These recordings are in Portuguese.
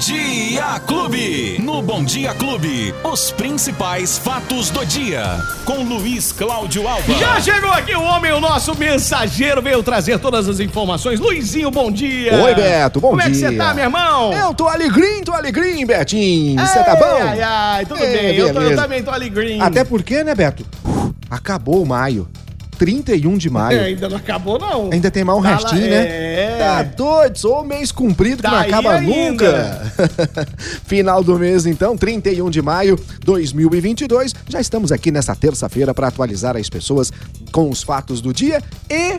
Dia Clube. No Bom Dia Clube, os principais fatos do dia, com Luiz Cláudio Alves. Já chegou aqui o homem, o nosso mensageiro, veio trazer todas as informações. Luizinho, bom dia. Oi, Beto, bom dia. Como é que você tá, meu irmão? Eu tô alegrinho, Betinho. Você tá bom? Ai, tudo bem, eu também tô alegrinho. Até porque, né, Beto? Acabou maio. 31 de maio. Ainda não acabou, não. Ainda tem mais um restinho, né? Tá doido, sou mês cumprido que não acaba nunca. Final do mês, então, 31 de maio de 2022. Já estamos aqui nessa terça-feira para atualizar as pessoas com os fatos do dia e...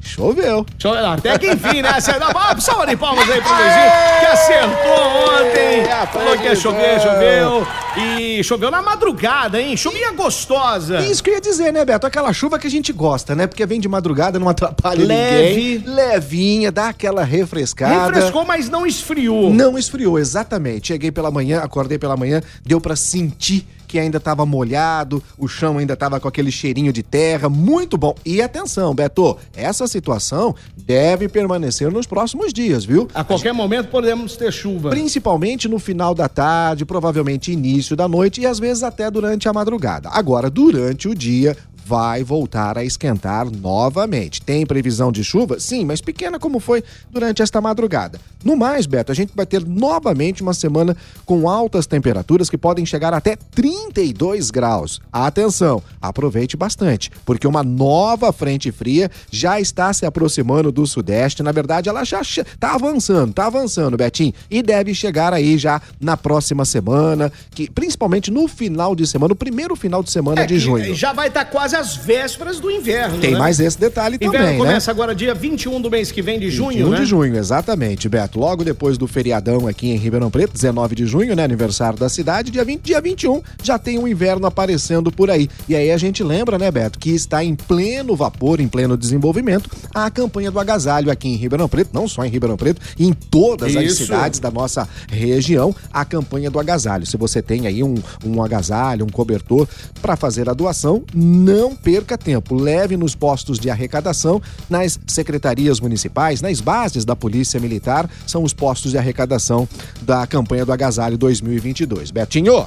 Choveu. Choveu, até que enfim, né? Salva de palmas aí pro Luizinho, que acertou ontem. Falou que ia chover, choveu. E choveu na madrugada, hein? Chuvinha gostosa. Isso que eu ia dizer, né, Beto? Aquela chuva que a gente gosta, né? Porque vem de madrugada, não atrapalha ninguém. Levinha, dá aquela refrescada. Refrescou, mas não esfriou. Não esfriou, exatamente. Cheguei pela manhã, acordei pela manhã, deu pra sentir que ainda estava molhado, o chão ainda estava com aquele cheirinho de terra, muito bom. E atenção, Beto, essa situação deve permanecer nos próximos dias, viu? A qualquer momento podemos ter chuva. Principalmente no final da tarde, provavelmente início da noite e às vezes até durante a madrugada. Agora, durante o dia, vai voltar a esquentar novamente. Tem previsão de chuva? Sim, mas pequena como foi durante esta madrugada. No mais, Beto, a gente vai ter novamente uma semana com altas temperaturas que podem chegar até 32 graus. Atenção, aproveite bastante, porque uma nova frente fria já está se aproximando do sudeste. Na verdade, ela já tá avançando, Betinho, e deve chegar aí já na próxima semana, que principalmente no final de semana, o primeiro final de semana de junho. Já vai estar quase as vésperas do inverno. Tem, né? Mais esse detalhe inverno também, né? Inverno começa agora dia 21 do mês que vem de junho, 21 de junho, exatamente, Beto. Logo depois do feriadão aqui em Ribeirão Preto, 19 de junho, né? Aniversário da cidade. Dia 21 já tem um inverno aparecendo por aí. E aí a gente lembra, né, Beto, que está em pleno vapor, em pleno desenvolvimento, a campanha do agasalho aqui em Ribeirão Preto, não só em Ribeirão Preto, em todas as cidades da nossa região, a campanha do agasalho. Se você tem aí um agasalho, um cobertor para fazer a doação, não perca tempo, leve nos postos de arrecadação, nas secretarias municipais, nas bases da Polícia Militar, são os postos de arrecadação da campanha do Agasalho 2022. Betinho!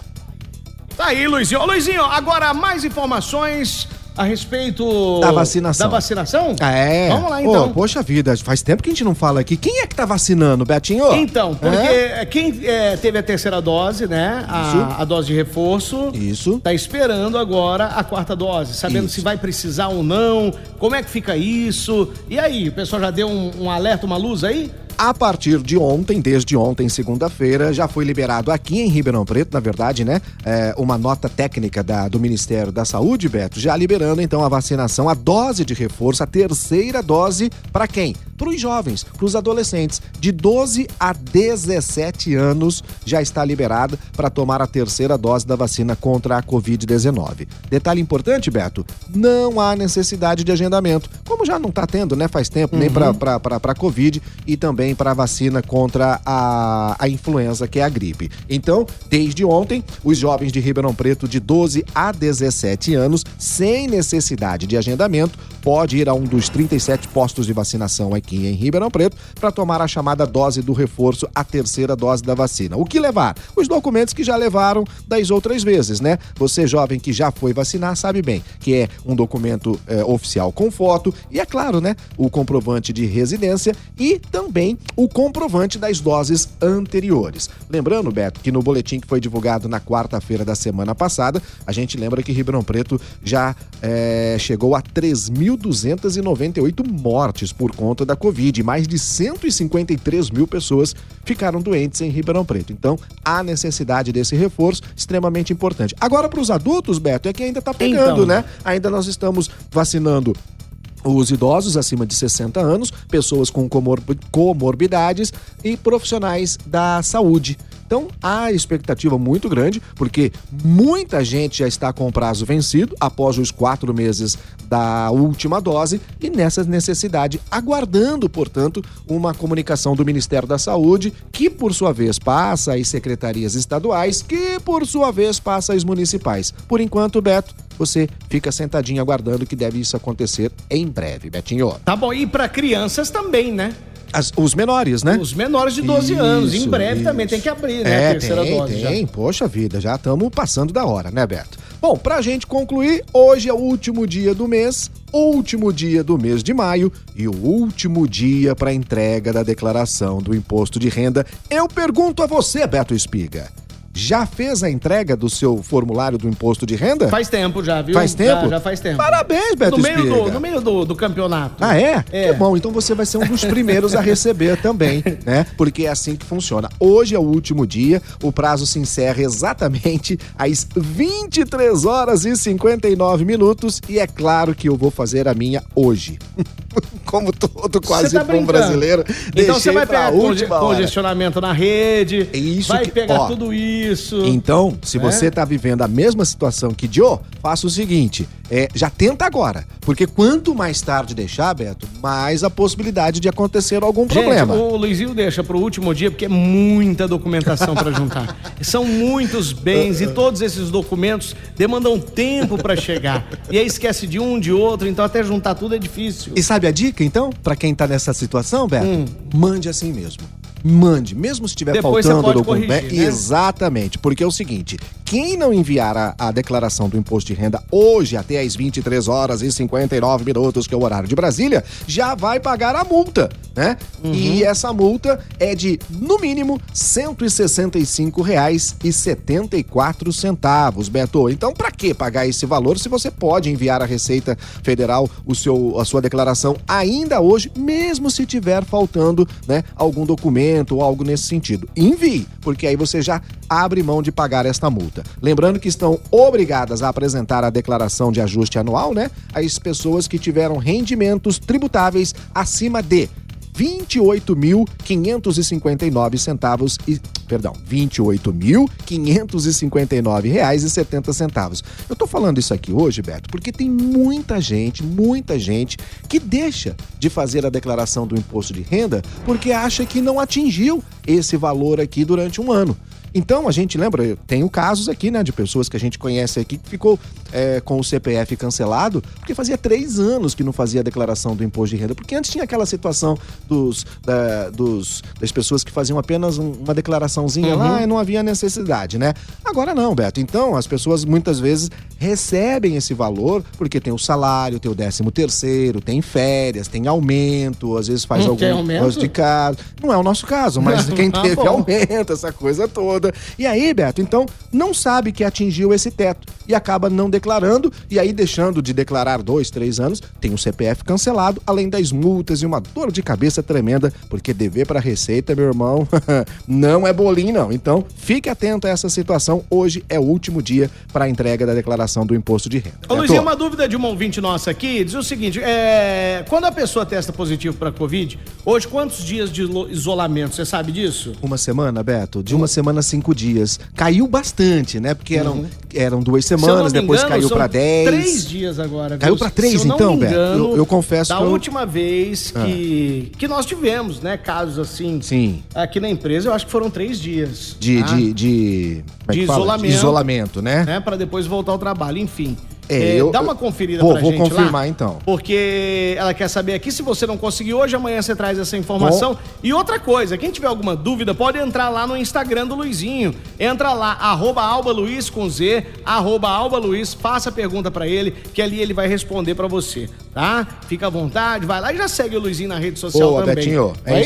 Tá aí, Luizinho. Luizinho, agora mais informações a respeito da vacinação. Vamos lá, então. Poxa vida, faz tempo que a gente não fala aqui. Quem é que tá vacinando, Betinho? Então, porque quem teve a terceira dose, né? A dose de reforço. Isso. Tá esperando agora a quarta dose, sabendo se vai precisar ou não, como é que fica isso. E aí, o pessoal já deu um alerta, uma luz aí? A partir de ontem, desde ontem, segunda-feira, já foi liberado aqui em Ribeirão Preto, na verdade, né? Uma nota técnica do Ministério da Saúde, Beto, já liberando então a vacinação, a dose de reforço, a terceira dose para quem? Para os jovens, para os adolescentes de 12 a 17 anos, já está liberada para tomar a terceira dose da vacina contra a Covid-19. Detalhe importante, Beto, não há necessidade de agendamento, como já não está tendo, né, faz tempo, nem para a Covid e também para a vacina contra a influenza, que é a gripe. Então, desde ontem, os jovens de Ribeirão Preto de 12 a 17 anos, sem necessidade de agendamento, pode ir a um dos 37 postos de vacinação aqui em Ribeirão Preto para tomar a chamada dose do reforço, a terceira dose da vacina. O que levar? Os documentos que já levaram das outras vezes, né? Você, jovem que já foi vacinar, sabe bem que é um documento oficial com foto e, é claro, né, o comprovante de residência e também o comprovante das doses anteriores. Lembrando, Beto, que no boletim que foi divulgado na quarta-feira da semana passada, a gente lembra que Ribeirão Preto já chegou a 3.298 mortes por conta da Covid. Mais de 153 mil pessoas ficaram doentes em Ribeirão Preto. Então, há necessidade desse reforço, extremamente importante. Agora, para os adultos, Beto, é que ainda está pegando, então, né? Ainda nós estamos vacinando os idosos acima de 60 anos, pessoas com comorbidades e profissionais da saúde. Então, há expectativa muito grande, porque muita gente já está com o prazo vencido após os 4 meses da última dose e nessa necessidade, aguardando, portanto, uma comunicação do Ministério da Saúde, que, por sua vez, passa às secretarias estaduais, que, por sua vez, passa às municipais. Por enquanto, Beto, você fica sentadinho aguardando que deve isso acontecer em breve, Betinho. Tá bom, e para crianças também, né? Os menores, né? Os menores de 12 anos. Em breve também tem que abrir, né? A terceira dose. Tem, já. Poxa vida, já estamos passando da hora, né, Beto? Bom, pra gente concluir, hoje é o último dia do mês de maio e o último dia para entrega da declaração do imposto de renda. Eu pergunto a você, Beto Espiga, já fez a entrega do seu formulário do imposto de renda? Faz tempo já, viu? Faz tempo? Já faz tempo. Parabéns, Beto Espiga. No meio do campeonato. Ah, é? É. Que bom, então você vai ser um dos primeiros a receber também, né? Porque é assim que funciona. Hoje é o último dia, o prazo se encerra exatamente às 23h59 e é claro que eu vou fazer a minha hoje. Como todo quase tá bom brasileiro. Então você vai pegar congestionamento na rede, isso vai pegar tudo isso. Então, se você tá vivendo a mesma situação que Joe, faça o seguinte, já tenta agora, porque quanto mais tarde deixar, Beto, mais a possibilidade de acontecer algum problema. O Luizinho deixa pro último dia, porque é muita documentação para juntar. São muitos bens e todos esses documentos demandam tempo para chegar. E aí esquece de um, de outro, então até juntar tudo é difícil. E sabe a dica, então, para quem tá nessa situação, Beto? Mande assim mesmo. Mande, mesmo se tiver depois faltando algum corrigir, né? Exatamente, porque é o seguinte, quem não enviar a declaração do imposto de renda hoje até às 23h59, que é o horário de Brasília, já vai pagar a multa, né? Uhum. E essa multa é de, no mínimo, R$ 165,74, Beto. Então, pra que pagar esse valor se você pode enviar à Receita Federal a sua declaração ainda hoje, mesmo se tiver faltando, né, algum documento ou algo nesse sentido? Envie, porque aí você já abre mão de pagar esta multa. Lembrando que estão obrigadas a apresentar a declaração de ajuste anual, né? As pessoas que tiveram rendimentos tributáveis acima de R$ 28.559,70. Eu tô falando isso aqui hoje, Beto, porque tem muita gente que deixa de fazer a declaração do imposto de renda porque acha que não atingiu esse valor aqui durante um ano. Então, a gente lembra, eu tenho casos aqui, né, de pessoas que a gente conhece aqui que ficou com o CPF cancelado porque fazia 3 anos que não fazia a declaração do imposto de renda, porque antes tinha aquela situação das pessoas que faziam apenas uma declaraçãozinha lá e não havia necessidade, né? Agora não, Beto. Então, as pessoas muitas vezes recebem esse valor porque tem o salário, tem o 13º, tem férias, tem aumento, às vezes faz algum de caso. Não é o nosso caso, mas quem teve aumento, essa coisa toda. E aí, Beto, então, não sabe que atingiu esse teto e acaba não declarando, e aí deixando de declarar 2, 3 anos, tem o CPF cancelado, além das multas e uma dor de cabeça tremenda, porque dever para a Receita, meu irmão, não é bolinho, não. Então, fique atento a essa situação. Hoje é o último dia para a entrega da declaração do imposto de renda. Ô, Luizinho, uma dúvida de uma ouvinte nossa aqui, diz o seguinte, quando a pessoa testa positivo para Covid, hoje quantos dias de isolamento, você sabe disso? 1 semana, Beto, de 1 semana 5 dias. Caiu bastante, né? Porque eram 2 semanas, depois caiu para 10. 3 dias agora, viu? Caiu para 3, então, Beto. Eu confesso. Da última vez que nós tivemos, né? Casos assim. Sim. Aqui na empresa, eu acho que foram 3 dias. De isolamento. Isolamento, né? Para depois voltar ao trabalho, enfim. Dá uma conferida pra gente lá. Vou confirmar, então. Porque ela quer saber aqui, se você não conseguir hoje, amanhã você traz essa informação. Bom. E outra coisa, quem tiver alguma dúvida, pode entrar lá no Instagram do Luizinho. Entra lá, @albaluiz com Z, @albaluiz, faça a pergunta pra ele, que ali ele vai responder pra você, tá? Fica à vontade, vai lá e já segue o Luizinho na rede social também. Betinho, é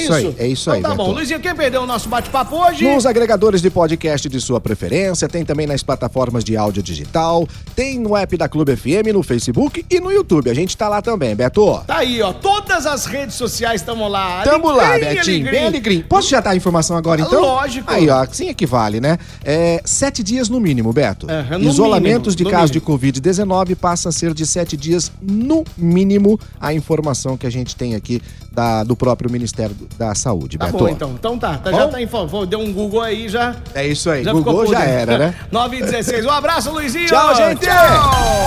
isso aí. Então tá bom, Beto. Luizinho, quem perdeu o nosso bate-papo hoje? Nos agregadores de podcast de sua preferência, tem também nas plataformas de áudio digital, tem no app da Clube FM, no Facebook e no YouTube. A gente tá lá também, Beto. Tá aí, ó. Todas as redes sociais estamos lá. Tamo lá, Betinho. Bem alegrinho. Posso já dar a informação agora, então? Lógico. Aí, ó. Assim é que vale, né? 7 dias no mínimo, Beto. No isolamentos mínimo, de caso mínimo. De Covid-19 passa a ser de 7 dias no mínimo, a informação que a gente tem aqui do próprio Ministério da Saúde, Beto. Tá bom, então. Então tá. Já tá informado. Deu um Google aí, já. É isso aí. Já Google já era, né? 9h16. Um abraço, Luizinho. Tchau, gente. Tchau.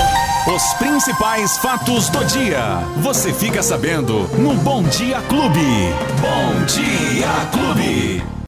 Os principais fatos do dia. Você fica sabendo no Bom Dia Clube. Bom Dia Clube.